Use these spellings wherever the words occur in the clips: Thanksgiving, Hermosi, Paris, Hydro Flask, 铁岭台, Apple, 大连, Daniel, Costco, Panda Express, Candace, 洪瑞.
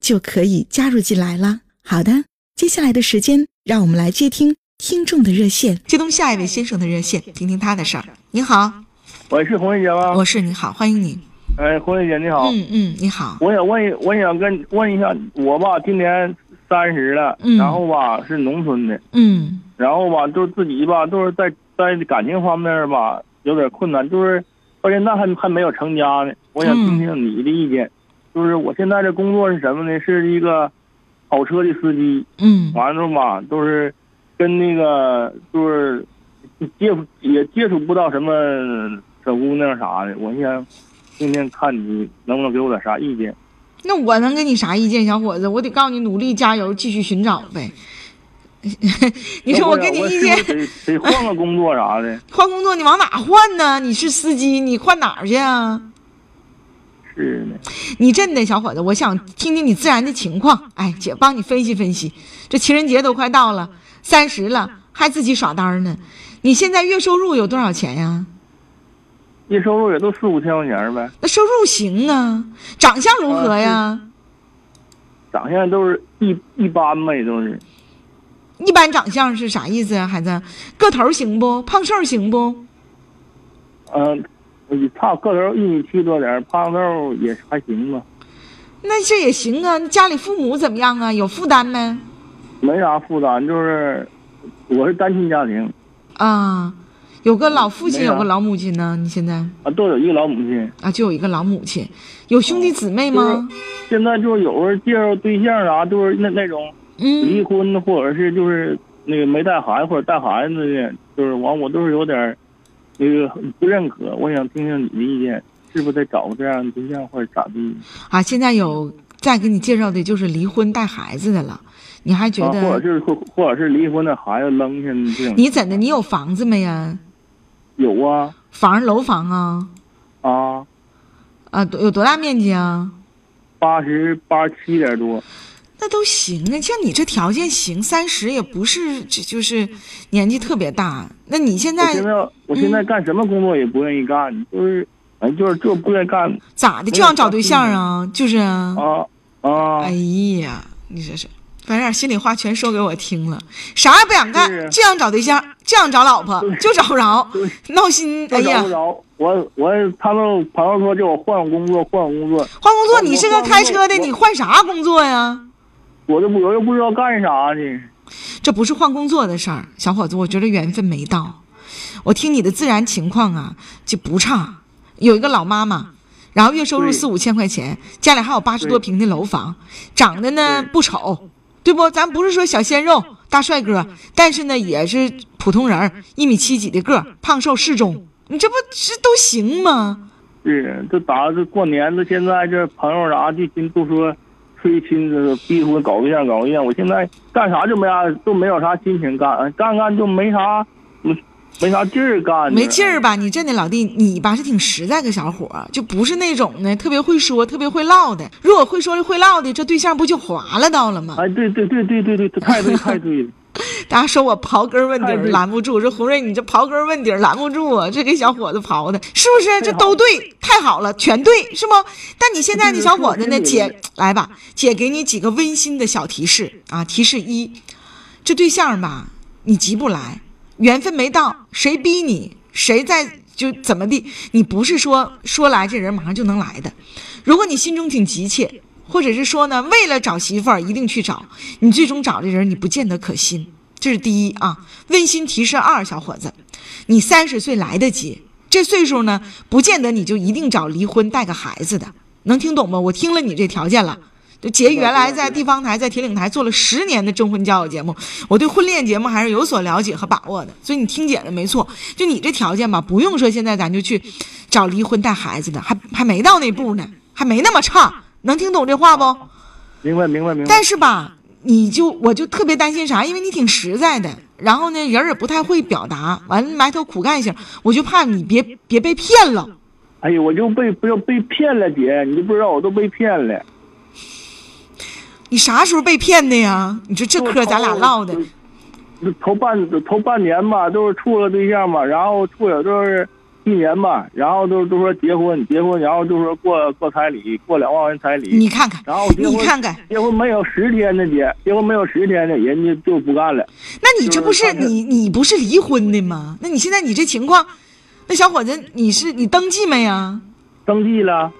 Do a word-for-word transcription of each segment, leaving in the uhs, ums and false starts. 就可以加入进来了。好的，接下来的时间，让我们来接听听众的热线，接通下一位先生的热线，听听他的事儿。你好，我是红瑞姐吗？我是，你好，欢迎你。哎，红瑞姐你好。嗯嗯，你好。我想问，我想跟问一下，我吧今年三十了，嗯，然后吧是农村的，嗯。然后吧，就是自己吧，就是在在感情方面吧，有点困难，就是到现在还还没有成家呢。我想听听你的意见，嗯，就是我现在的工作是什么呢？是一个跑车的司机。嗯，完了嘛，都是跟那个就是接也接触不到什么小姑娘啥的。我想今天看你能不能给我点啥意见？那我能给你啥意见，小伙子？我得告诉你，努力加油，继续寻找呗。你说我跟你意见，得得换个工作啥的。换工作你往哪换呢？你是司机，你换哪儿去啊？是的。你真的小伙子，我想听听你自然的情况。哎，姐帮你分析分析。这情人节都快到了，三十了还自己耍单呢。你现在月收入有多少钱呀？月收入也都四五千块钱呗。那收入行啊，长相如何呀？啊，长相都是一一般呗，都是。一般长相是啥意思啊，孩子？个头行不？胖瘦行不？嗯，呃，差个头一米七多点，胖瘦也还行吧。那这也行啊。家里父母怎么样啊？有负担没？没啥负担，就是我是单亲家庭。啊，有个老父亲，有个老母亲呢。你现在啊，都有一个老母亲啊，就有一个老母亲。有兄弟姊妹吗？就是现在就是有人介绍对象啥，啊，就是那那种。嗯，离婚或者是就是那个没带孩子或者带孩子的，就是完我都是有点那个不认可。我想听听你的意见，是不是得找个这样的对象或者咋地啊？现在有再给你介绍的就是离婚带孩子的了，你还觉得，啊，或者是或或者是离婚的孩子扔下这种？你怎的？你有房子没呀？有啊，房楼房啊。啊啊，有多大面积啊？八十八七点多。那都行啊，像你这条件行，三十也不是，就是年纪特别大。那你现在，我现在，我现在干什么工作也不愿意干，嗯，就是，反就是这不愿意干。咋的？就想找对象啊？就是啊啊！哎呀，你这是，把点心里话全说给我听了，啥也不想干，就想找对象，就想找老婆，就找不着，闹心。哎呀，我我他们朋友说叫我换工作，换工作，换工作。你是个开车的，你换啥工作呀？我都不，我又不知道干啥呢。这不是换工作的事儿，小伙子，我觉得缘分没到。我听你的自然情况啊，就不差。有一个老妈妈，然后月收入四五千块钱，家里还有八十多平的楼房，长得呢不丑，对不？咱不是说小鲜肉、大帅哥，但是呢也是普通人，一米七几的个，胖瘦适中。你这不这都行吗？是，这打这过年这现在这朋友啥就都说。推亲子逼婚搞对象搞对象，我现在干啥就没啥，都没有啥心情干，干干就没啥，没啥劲儿干，没劲儿吧？你真的老弟，你吧是挺实在个小伙，就不是那种呢特别会说、特别会唠的。如果会说会唠的，这对象不就划了到了吗？哎，对对对对对对，太对太对了。大家说我刨根问底拦不住，这洪瑞你这刨根问底拦不住啊，这给小伙子刨的，是不是？这都对，太好了，全对，是吗？但你现在这小伙子呢，姐来吧，姐给你几个温馨的小提示啊。提示一，这对象吧，你急不来，缘分没到，谁逼你，谁在就怎么地，你不是说说来这人马上就能来的。如果你心中挺急切，或者是说呢，为了找媳妇儿一定去找，你最终找这人你不见得可信，这是第一啊。温馨提示二，小伙子，你三十岁来得及，这岁数呢，不见得你就一定找离婚带个孩子的，能听懂吗？我听了你这条件了。就杰原来在地方台在铁岭台做了十年的征婚交友节目，我对婚恋节目还是有所了解和把握的，所以你听姐的没错，就你这条件吧，不用说现在咱就去找离婚带孩子的，还还没到那步呢，还没那么差，能听懂这话不？明白明白明白。但是吧，你就我就特别担心啥，因为你挺实在的，然后呢人也不太会表达，完了埋头苦干一下，我就怕你别别被骗了。哎呀，我就被不要被骗了，姐，你就不知道我都被骗了。你啥时候被骗的呀？你说这嗑咱俩唠的，头半头半年吧，都是处了对象嘛，然后处了都是一年吧，然后都都说结婚，结婚，然后就说过过彩礼，过两万元彩礼。你看看，然后你看看，结婚没有十天的姐，结婚没有十天的人家就不干了。那你这不是你你不是离婚的吗？那你现在你这情况，那小伙子你是你登记没呀？登记了。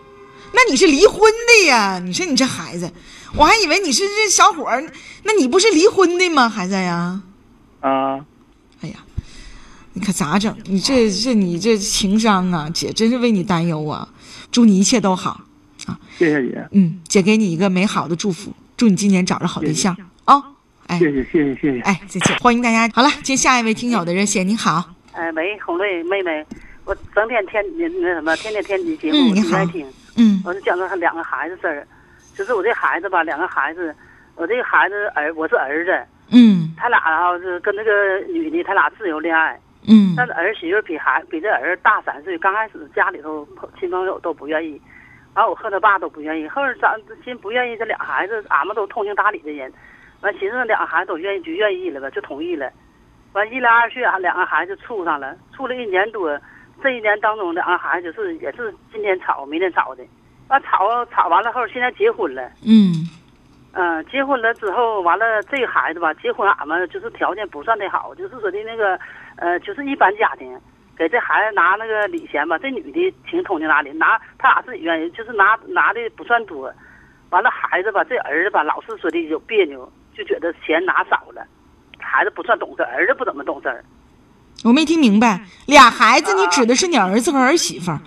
那你是离婚的呀？你说你这孩子，我还以为你是这小伙儿，那你不是离婚的吗？还在呀？啊！哎呀，你可咋整？你这这你这情商啊，姐真是为你担忧啊！祝你一切都好啊！谢谢姐。嗯，姐给你一个美好的祝福，祝你今年找着好对象啊！哎，谢谢谢谢谢谢。哎，再见，欢迎大家。好了，接下一位听友的热线，您好。哎，喂，红瑞妹妹，我整天天那什么，天天天你节目你爱听。嗯，我就讲了两个孩子事儿，就是我这孩子吧，两个孩子，我这个孩子儿，我是儿子，嗯，他俩啊是跟那个女的，他俩自由恋爱，嗯，但是儿媳妇比孩比这儿大三岁，刚开始家里头亲朋友都不愿意，然后我和他爸都不愿意，后来咱亲不愿意，这俩孩子俺们都通情达理的人，完寻思俩孩子都愿意就愿意了吧，就同意了，完一来二去，俺两个孩子处上了，处了一年多。这一年当中的俺孩子就是也是今天吵明天吵的，完、啊、吵吵完了后现在结婚了，嗯，嗯、呃，结婚了之后完了这个孩子吧，结婚俺们就是条件不算的好，就是说的那个呃，就是一般家庭给这孩子拿那个礼钱吧，这女的挺通情达理，拿他俩自己愿意，就是拿拿的不算多，完了孩子吧这儿子吧老是说的有别扭，就觉得钱拿少了，孩子不算懂事，儿子不怎么懂事儿。我没听明白，俩孩子你指的是你儿子和儿媳妇儿，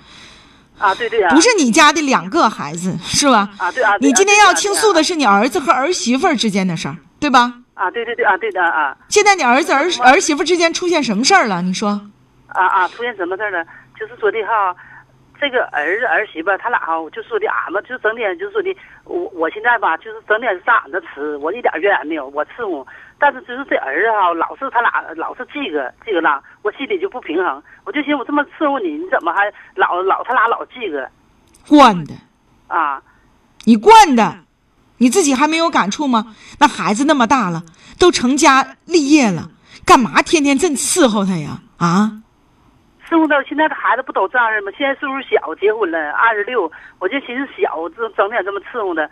啊对对啊，不是你家的两个孩子是吧？啊对啊，你今天要倾诉的是你儿子和儿媳妇儿之间的事儿，对吧？啊对对对啊对的啊。现在你儿子儿儿媳妇之间出现什么事儿了？你说？啊啊，出现什么事儿了？就是说的哈，这个儿子儿媳妇他俩哈，就说的俺们就整天就说的，我我现在吧就是整天上俺这吃，我一点怨言没有，我伺候。但是就是这儿子啊，老是他俩老是这个这个浪，我心里就不平衡，我就寻我这么伺候你，你怎么还老老他俩老这个？惯的，啊，你惯的，你自己还没有感触吗？那孩子那么大了，都成家立业了，干嘛天天这么伺候他呀？啊，伺候到现在的孩子不都这样吗？现在岁数小，结婚了二十六，我就寻思小，这整天这么伺候的，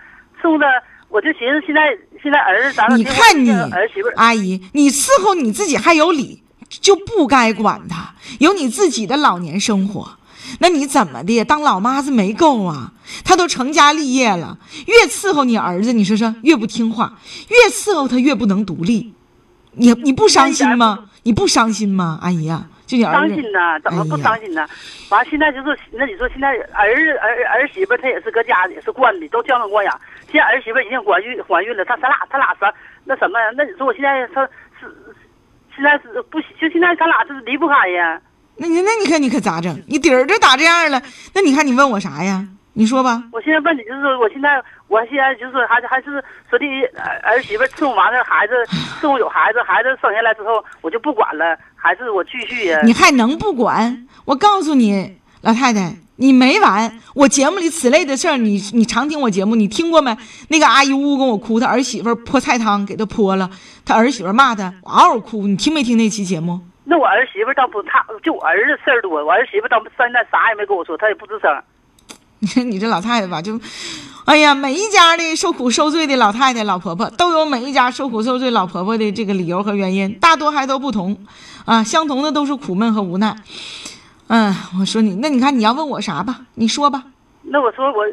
伺候的。我就寻思现在现在儿子，你看你儿媳妇阿姨，你伺候你自己还有理，就不该管他，有你自己的老年生活，那你怎么的当老妈子没够啊？他都成家立业了，越伺候你儿子，你说说越不听话，越伺候他越不能独立，你你不伤心吗？你不伤心吗，阿姨啊？就你儿子伤心呢？怎么不伤心呢？完、哎啊，现在就是那你说现在儿儿儿媳妇她也是搁家也是惯的，都娇生惯养。现在儿媳妇已经怀孕怀孕了，她咱俩她俩啥那什么呀？那你说我现在她是现在是不就现在咱俩就是离不开呀？那你那你看你可咋整？你底儿就打这样了，那你看你问我啥呀？你说吧，我现在问你就是，我现在我现在就是还是还是说的儿媳妇伺候完了孩子，伺候有孩子，孩子生下来之后我就不管了，还是我继续呀？你还能不管？我告诉你，老太太，你没完！我节目里此类的事儿，你你常听我节目，你听过没？那个阿姨呜呜跟我哭，她儿媳妇泼菜汤给她泼了，她儿媳妇骂她，我嗷嗷哭，你听没听那期节目？那我儿媳妇倒不差，就我儿子事儿多，我儿媳妇倒现在啥也没跟我说，她也不吱声。你说你这老太太吧，就，哎呀，每一家的受苦受罪的老太太、老婆婆，都有每一家受苦受罪老婆婆的这个理由和原因，大多还都不同，啊，相同的都是苦闷和无奈。嗯，我说你，那你看你要问我啥吧，你说吧。那我说我，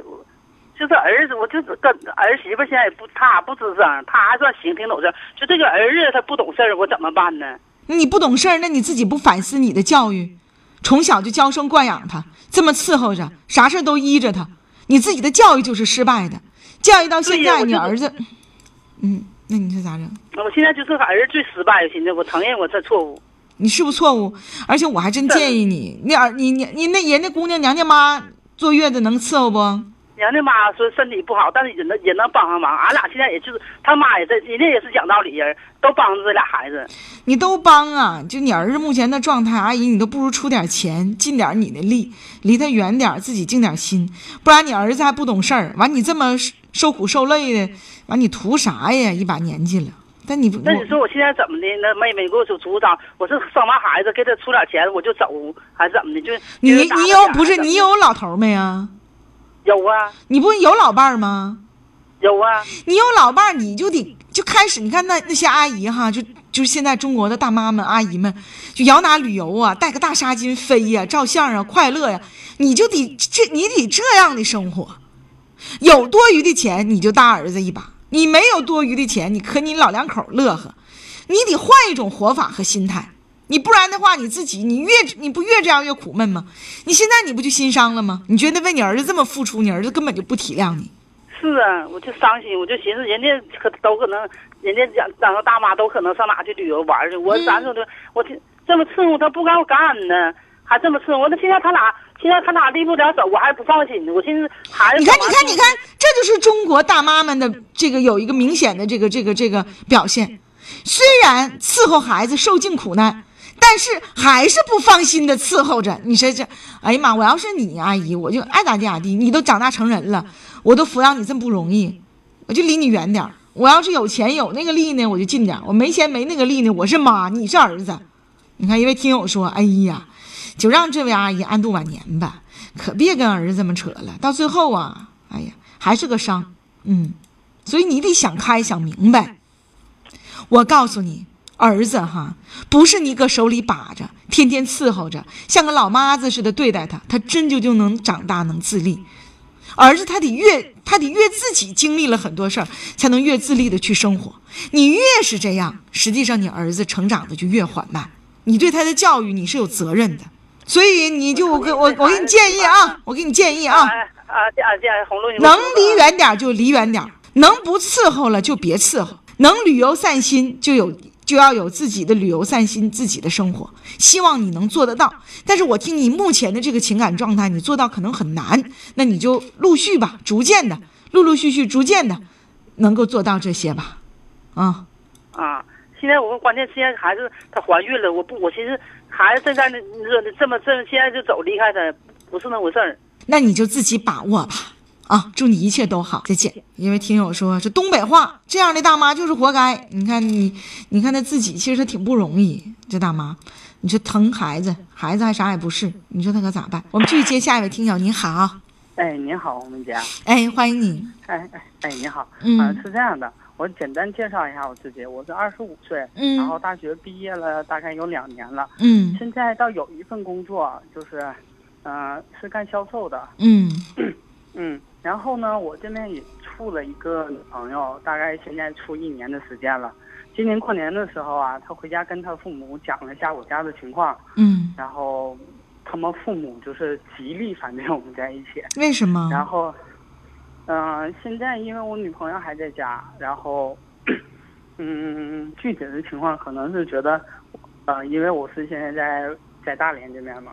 就就这儿子，我就跟儿媳妇现在也不，他不吱声，他还算行，挺懂事。就这个儿子他不懂事儿，我怎么办呢？你不懂事儿，那你自己不反思你的教育，从小就娇生惯养他，这么伺候着，啥事都依着他，你自己的教育就是失败的。教育到现在，你儿子，嗯，那你是咋整？我现在就这个儿子最失败，现在我承认我这错误。你是不是错误？而且我还真建议你，那你你你那人家姑娘娘家妈坐月子能伺候不？娘家妈说身体不好，但是也能也能帮上忙。俺俩现在也就是他妈也在，人家也是讲道理人，都帮着这俩孩子。你都帮啊？就你儿子目前的状态，阿姨你都不如出点钱，尽点你的力，离他远点，自己静点心。不然你儿子还不懂事儿，完你这么受苦受累的，完你图啥呀？一把年纪了。但你不，那你说我现在怎么的？那妹妹给我主张，我是生完孩子给她出点钱我就走，还是怎么的？就你你有不是你有老头没啊？有啊，你不有老伴儿吗？有啊，你有老伴儿，你就得就开始，你看那那些阿姨哈，就就是现在中国的大妈们、阿姨们，就摇哪旅游啊，带个大纱巾飞呀、啊、照相啊、快乐呀、啊，你就得这你得这样的生活。有多余的钱你就搭儿子一把，你没有多余的钱，你可你老两口乐呵，你得换一种活法和心态，你不然的话你自己你越你不越这样越苦闷吗？你现在你不就心伤了吗？你觉得为你儿子这么付出，你儿子根本就不体谅你。是啊，我就伤心，我就寻思人家可都可能，人家讲长到大妈都可能上哪去旅游玩去，我咱说的我这么伺候他不敢我干呢，还这么伺候我，那现在他俩现在他俩离不了走，我还不放心呢。我现在孩子你看你看你看，这就是中国大妈们的这个有一个明显的这个这个这个表现，虽然伺候孩子受尽苦难，但是还是不放心的伺候着你。谁这哎呀妈，我要是你阿姨我就爱咋地咋地，你都长大成人了，我都抚养你这么不容易，我就离你远点，我要是有钱有那个力呢我就近点，我没钱没那个力呢，我是妈你是儿子。你看一位听友说，哎呀就让这位阿姨安度晚年吧，可别跟儿子这么扯了，到最后啊哎呀还是个伤。嗯，所以你得想开想明白。我告诉你儿子哈，不是你搁手里把着天天伺候着像个老妈子似的对待他，他真就就能长大能自立。儿子他得越他得越自己经历了很多事儿，才能越自立的去生活。你越是这样，实际上你儿子成长的就越缓慢，你对他的教育你是有责任的。所以你就我给我我给你建议啊，我给你建议啊啊啊！能离远点就离远点，能不伺候了就别伺候，能旅游散心就有就要有自己的旅游散心自己的生活，希望你能做得到。但是我听你目前的这个情感状态，你做到可能很难，那你就陆续吧，逐渐的陆陆续续逐渐的能够做到这些吧。啊啊，现在我关键现在还是她怀孕了，我不我其实孩子现在你说这么这么现在就走离开她不是那回事儿。那你就自己把握吧啊，祝你一切都好，再见。因为听友说这东北话，这样的大妈就是活该。你看你你看她自己其实挺不容易，这大妈你说疼孩子，孩子还啥也不是，你说她可咋办？我们继续接下一位听友，您好。哎您好，我们家哎欢迎您。哎哎哎您好，嗯、呃、是这样的，我简单介绍一下我自己，我是二十五岁，嗯，然后大学毕业了大概有两年了，嗯，现在倒有一份工作，就是呃是干销售的，嗯嗯，然后呢我这边也处了一个女朋友，大概现在处一年的时间了。今年过年的时候啊，她回家跟她父母讲了一下我家的情况，嗯，然后他们父母就是极力反对我们在一起。为什么？然后嗯、呃，现在因为我女朋友还在家，然后，嗯，具体的情况可能是觉得，呃，因为我是现在在在大连这边嘛，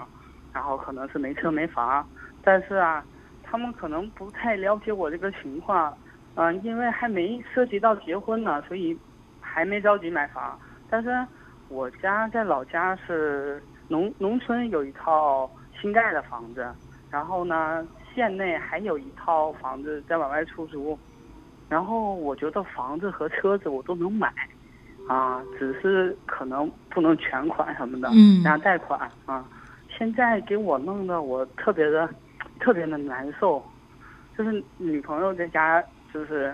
然后可能是没车没房，但是啊，他们可能不太了解我这个情况，嗯、呃，因为还没涉及到结婚呢，所以还没着急买房。但是我家在老家是农农村有一套新盖的房子，然后呢。县内还有一套房子在往外出租，然后我觉得房子和车子我都能买，啊，只是可能不能全款什么的，嗯，然后贷款啊，现在给我弄得我特别的，特别的难受，就是女朋友在家就是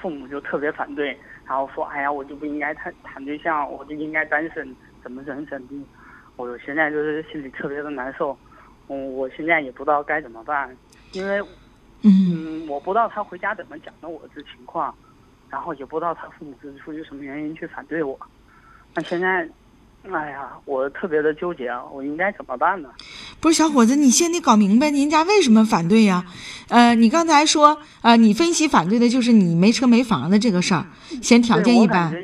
父母就特别反对，然后说哎呀我就不应该谈谈对象，我就应该单身，怎么怎么怎么，我现在就是心里特别的难受。嗯，我现在也不知道该怎么办，因为嗯, 嗯，我不知道他回家怎么讲的我的情况，然后也不知道他父母是出于什么原因去反对我。那现在，哎呀，我特别的纠结，我应该怎么办呢？不是小伙子，你先得搞明白您家为什么反对呀、啊？呃，你刚才说，呃，你分析反对的就是你没车没房的这个事儿，嫌条件一般。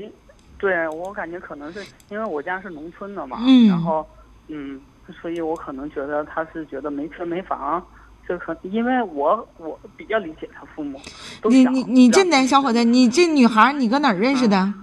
对，我感觉可能是因为我家是农村的嘛，嗯、然后嗯，所以我可能觉得他是觉得没车没房。就可因为我我比较理解他父母，你你你这男小伙子，你这女孩你搁哪儿认识的、啊？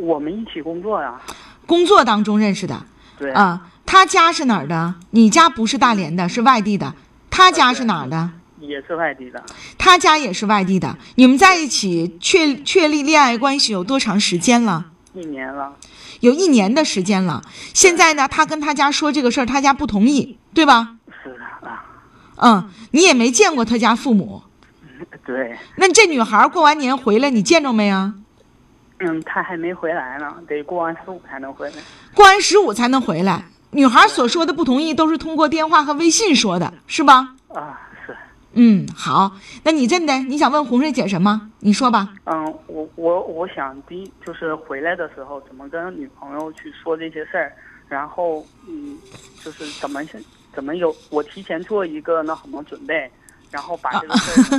我们一起工作呀、啊，工作当中认识的。对啊，他家是哪儿的？你家不是大连的，是外地的。他家是哪儿的？也是外地的。他家也是外地的。你们在一起确确立恋爱关系有多长时间了？一年了，有一年的时间了。现在呢，他跟他家说这个事儿，他家不同意，对吧？是的啊。嗯，你也没见过他家父母，对。那这女孩过完年回来，你见着没啊？嗯，她还没回来呢，得过完十五才能回来。过完十五才能回来。女孩所说的不同意，都是通过电话和微信说的，是吧？啊，是。嗯，好。那你真的你想问红瑞姐什么？你说吧。嗯，我我我想第一就是回来的时候怎么跟女朋友去说这些事儿，然后嗯，就是怎么去。怎么有我提前做一个那什么准备，然后把这个事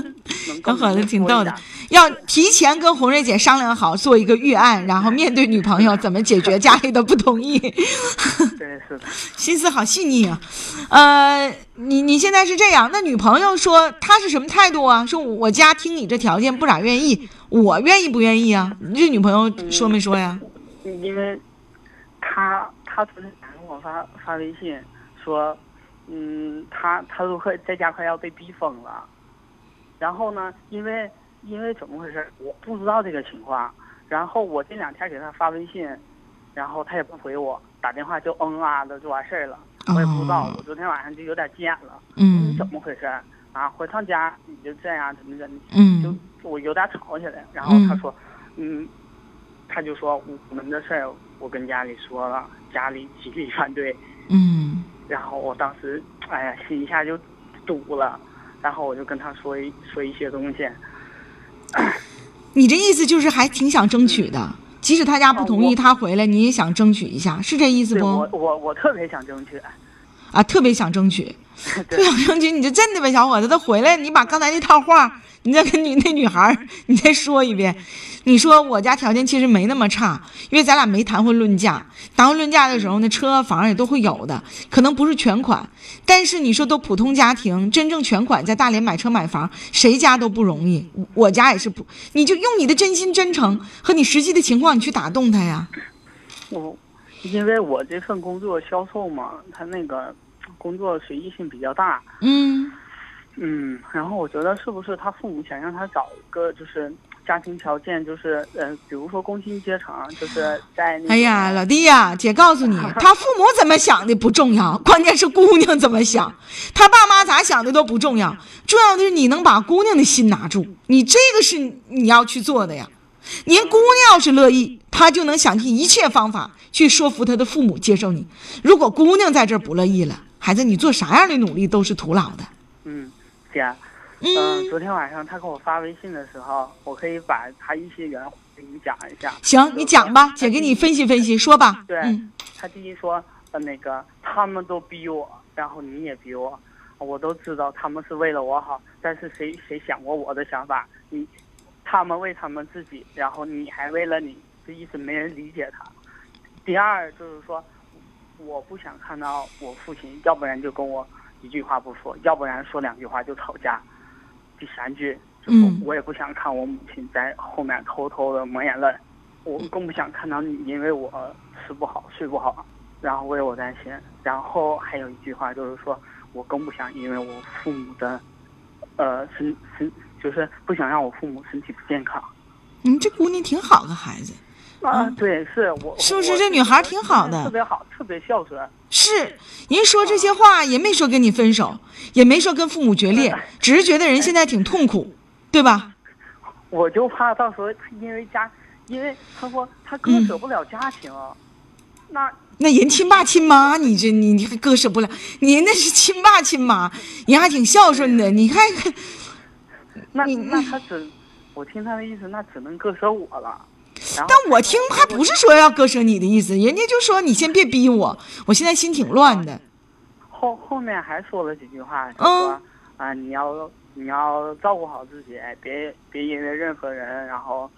能够、啊、好的，挺逗的。要提前跟红瑞姐商量好，做一个预案，然后面对女朋友怎么解决家里的不同意。对，是的。心思好细腻啊。呃，你你现在是这样，那女朋友说她是什么态度啊？说我家听你这条件不咋愿意，我愿意不愿意啊？你这女朋友说没说呀？嗯、因为她她昨天给我发发微信说。嗯，他他都快在家快要被逼疯了，然后呢，因为因为怎么回事，我不知道这个情况。然后我这两天给他发微信，然后他也不回我，打电话就嗯啊的就完事儿了。我也不知道，哦、我昨天晚上就有点急眼了。嗯，怎么回事啊？回趟家你就这样，怎么怎么？嗯，就我有点吵起来。然后他说，嗯，嗯他就说我们的事儿我跟家里说了，家里极力反对。嗯。然后我当时，哎呀，心一下就堵了，然后我就跟他说一说一些东西。你这意思就是还挺想争取的，嗯、即使他家不同意，他回来你也想争取一下，是这意思不？我我我特别想争取，啊，特别想争取，特别想争取，你就真的呗，小伙子，他回来，你把刚才那套话，你再跟女那女孩，你再说一遍。你说我家条件其实没那么差，因为咱俩没谈婚论嫁。谈婚论嫁的时候呢，车房也都会有的，可能不是全款，但是你说都普通家庭，真正全款在大连买车买房，谁家都不容易。我家也是不，你就用你的真心真诚和你实际的情况，你去打动他呀。我因为我这份工作销售嘛，他那个工作随意性比较大。嗯嗯，然后我觉得是不是他父母想让他找一个就是。家庭条件就是，呃，比如说工薪阶层，就是在那。哎呀，老弟呀、啊，姐告诉你，他父母怎么想的不重要，关键是姑娘怎么想，他爸妈咋想的都不重要，重要的是你能把姑娘的心拿住，你这个是你要去做的呀。您姑娘要是乐意，她就能想尽一切方法去说服她的父母接受你。如果姑娘在这儿不乐意了，孩子，你做啥样的努力都是徒劳的。嗯，姐。嗯、呃，昨天晚上他给我发微信的时候，我可以把他一些原话给你讲一下。行，你讲吧，姐给你分析分析，说吧。对，嗯、他第一说，呃，那个他们都逼我，然后你也逼我，我都知道他们是为了我好，但是谁谁想过我的想法？你，他们为他们自己，然后你还为了你，就一直没人理解他。第二就是说，我不想看到我父亲，要不然就跟我一句话不说，要不然说两句话就吵架。第三句，就是我也不想看我母亲在后面偷偷的抹眼泪，我更不想看到你因为我吃不好睡不好，然后为我担心。然后还有一句话就是说，我更不想因为我父母的，呃，身身就是不想让我父母身体不健康。嗯，这姑娘挺好的孩子。啊，对，是我是不是这女孩挺好的，特别好，特别孝顺。是，您说这些话也没说跟你分手，也没说跟父母决裂，只是觉得人现在挺痛苦，对吧？我就怕到时候因为家，因为他说他割舍不了家庭，嗯、那那人亲爸亲妈，你这你你还割舍不了，你那是亲爸亲妈，人还挺孝顺的，你看。那那他只，我听他的意思，那只能割舍我了。但我听还不是说要割舍你的意思，人家就说你先别逼我，我现在心挺乱的。后后面还说了几句话，就说啊、嗯呃，你要你要照顾好自己，别别因为任何人，然后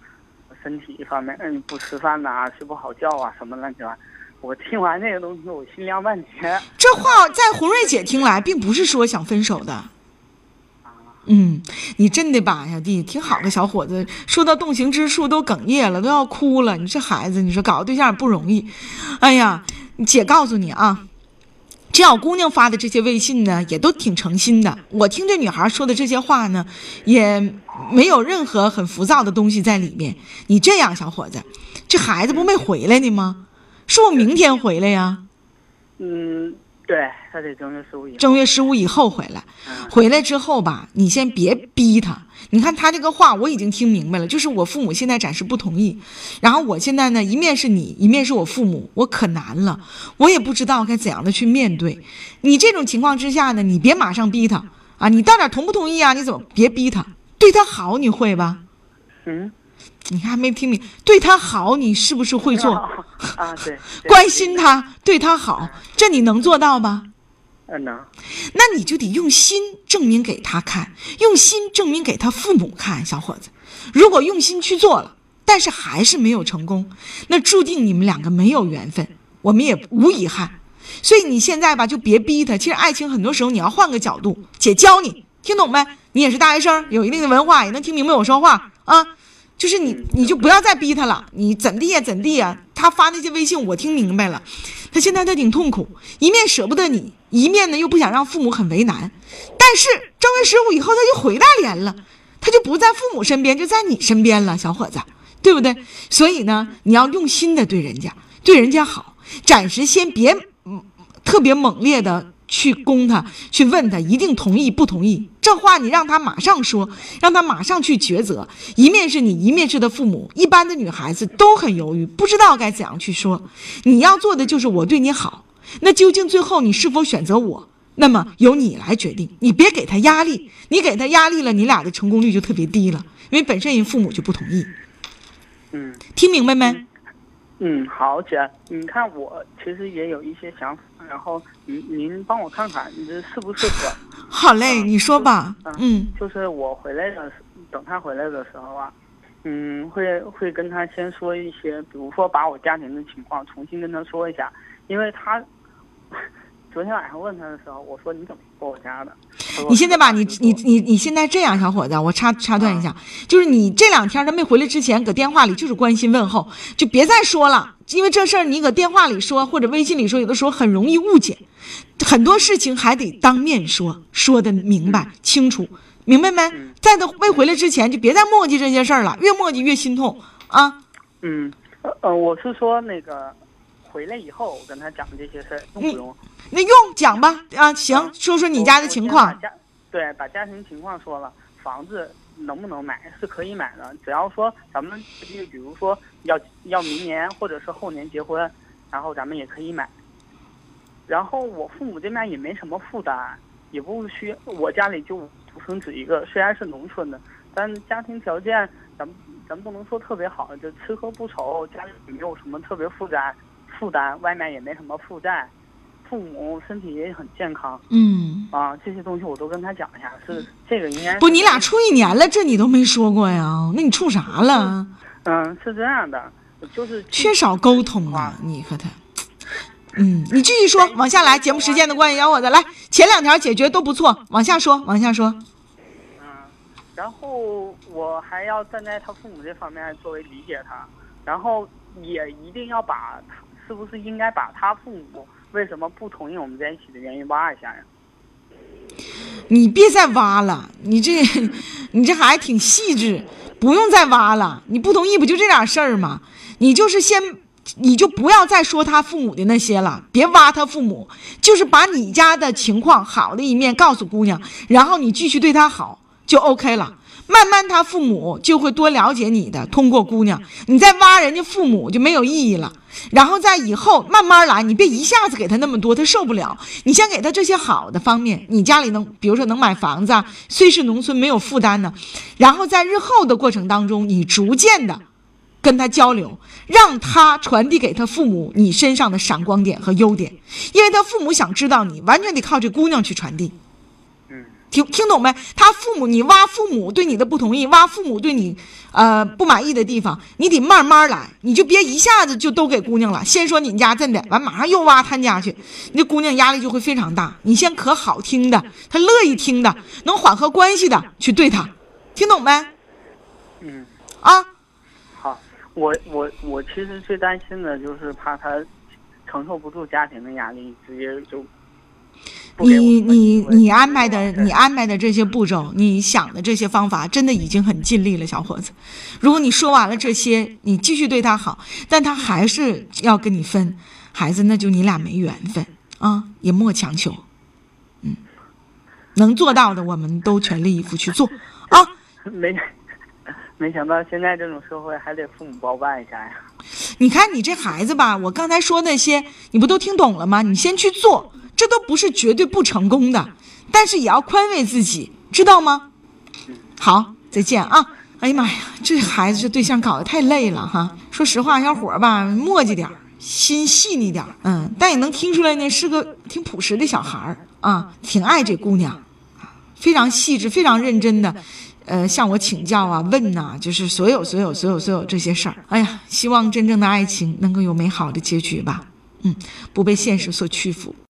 身体方面，嗯，不吃饭呐、啊，睡不好觉啊，什么乱七八。我听完这个东西，我心凉半天。这话在红瑞姐听来，并不是说想分手的。嗯，你真的吧，小弟挺好的小伙子，说到动情之处都哽咽了，都要哭了。你这孩子，你说搞个对象也不容易。哎呀，姐告诉你啊，这小姑娘发的这些微信呢，也都挺诚心的。我听这女孩说的这些话呢，也没有任何很浮躁的东西在里面。你这样，小伙子，这孩子不没回来呢吗？是不是明天回来呀？嗯。对，他得正月十五以后。正月十五以后回来，回来之后吧，你先别逼他。你看他这个话，我已经听明白了，就是我父母现在暂时不同意，然后我现在呢，一面是你，一面是我父母，我可难了，我也不知道该怎样的去面对。你这种情况之下呢，你别马上逼他啊，你到底同不同意啊？你怎么别逼他？对他好你会吧？嗯。你看没听明？对他好，你是不是会做？啊，对，对关心他，对他好，这你能做到吧？嗯，能。那你就得用心证明给他看，用心证明给他父母看，小伙子。如果用心去做了，但是还是没有成功，那注定你们两个没有缘分，我们也无遗憾。所以你现在吧，就别逼他。其实爱情很多时候你要换个角度，姐教你，听懂没？你也是大学生，有一定的文化，也能听明白我说话啊。就是你，你就不要再逼他了。你怎地呀，怎地呀？他发那些微信，我听明白了。他现在他挺痛苦，一面舍不得你，一面呢又不想让父母很为难。但是正月十五以后，他就回大连了，他就不在父母身边，就在你身边了，小伙子，对不对？所以呢，你要用心的对人家，对人家好。暂时先别、嗯、特别猛烈的去攻他，去问他一定同意不同意。这话你让他马上说，让他马上去抉择，一面是你，一面是他父母。一般的女孩子都很犹豫，不知道该怎样去说。你要做的就是我对你好，那究竟最后你是否选择我，那么由你来决定。你别给他压力，你给他压力了，你俩的成功率就特别低了，因为本身人父母就不同意。嗯，听明白没？嗯，好姐，你看我其实也有一些想法，然后您您帮我看看你这适不适合。好嘞，你说吧。嗯，就是我回来的，等他回来的时候啊，嗯，会会跟他先说一些，比如说把我家庭的情况重新跟他说一下，因为他昨天晚上问他的时候，我说你怎么过我家的？你现在吧，你你你你现在这样，小伙子，我插插断一下，就是你这两天他没回来之前，搁电话里就是关心问候，就别再说了。因为这事儿你搁电话里说或者微信里说，有的时候很容易误解，很多事情还得当面说，说的明白清楚，明白没？在他没回来之前就别再磨叽这些事儿了，越磨叽越心痛啊。嗯，呃，我是说那个回来以后我跟他讲这些事儿用不用？那用讲吧啊，行，啊、说说你家的情况。家对，把家庭情况说了，房子能不能买是可以买的，只要说咱们就比如说要要明年或者是后年结婚，然后咱们也可以买。然后我父母这边也没什么负担，也不需我家里就独生子一个，虽然是农村的，但家庭条件咱们咱们不能说特别好，就吃喝不愁，家里没有什么特别负担负担，外面也没什么负债，父母身体也很健康。嗯啊，这些东西我都跟他讲一下，是这个应该不。你俩处一年了，这你都没说过呀？那你处啥了？嗯，是这样的，就是缺少沟通啊，你和他。嗯，你继续说，往下来。节目时间的关系，小伙子来，前两条解决都不错，往下说，往下说。嗯，然后我还要站在他父母这方面作为理解他，然后也一定要把他是不是应该把他父母。为什么不同意我们在一起的原因挖一下呀？你别再挖了，你这你这还挺细致，不用再挖了。你不同意不就这点事儿吗？你就是先，你就不要再说他父母的那些了，别挖他父母，就是把你家的情况好的一面告诉姑娘，然后你继续对他好就 OK 了。慢慢他父母就会多了解你的，通过姑娘，你再挖人家父母就没有意义了。然后在以后慢慢来，你别一下子给他那么多，他受不了。你先给他这些好的方面，你家里能，比如说能买房子啊，虽是农村没有负担呢。然后在日后的过程当中，你逐渐的跟他交流，让他传递给他父母你身上的闪光点和优点，因为他父母想知道你，完全得靠这姑娘去传递。听听懂没？他父母，你挖父母对你的不同意，挖父母对你呃不满意的地方，你得慢慢来，你就别一下子就都给姑娘了。先说你家真的，完马上又挖他家去，那姑娘压力就会非常大。你先可好听的，他乐意听的，能缓和关系的去对他，听懂没？嗯啊，好，我我我其实最担心的就是怕他承受不住家庭的压力，直接就。你你你安排的你安排的这些步骤，你想的这些方法，真的已经很尽力了，小伙子。如果你说完了这些，你继续对他好，但他还是要跟你分，孩子，那就你俩没缘分啊，也莫强求。嗯，能做到的，我们都全力以赴去做啊。没没想到现在这种社会还得父母包办一下呀。你看你这孩子吧，我刚才说那些，你不都听懂了吗？你先去做。这都不是绝对不成功的，但是也要宽慰自己，知道吗？好，再见啊！哎呀妈呀，这孩子这对象搞得太累了哈。说实话，小伙吧，磨叽点儿，心细腻点儿，嗯，但也能听出来呢，是个挺朴实的小孩儿啊，挺爱这姑娘，非常细致，非常认真的，呃，向我请教啊，问呐、啊，就是所有所有所有所有这些事儿。哎呀，希望真正的爱情能够有美好的结局吧，嗯，不被现实所屈服。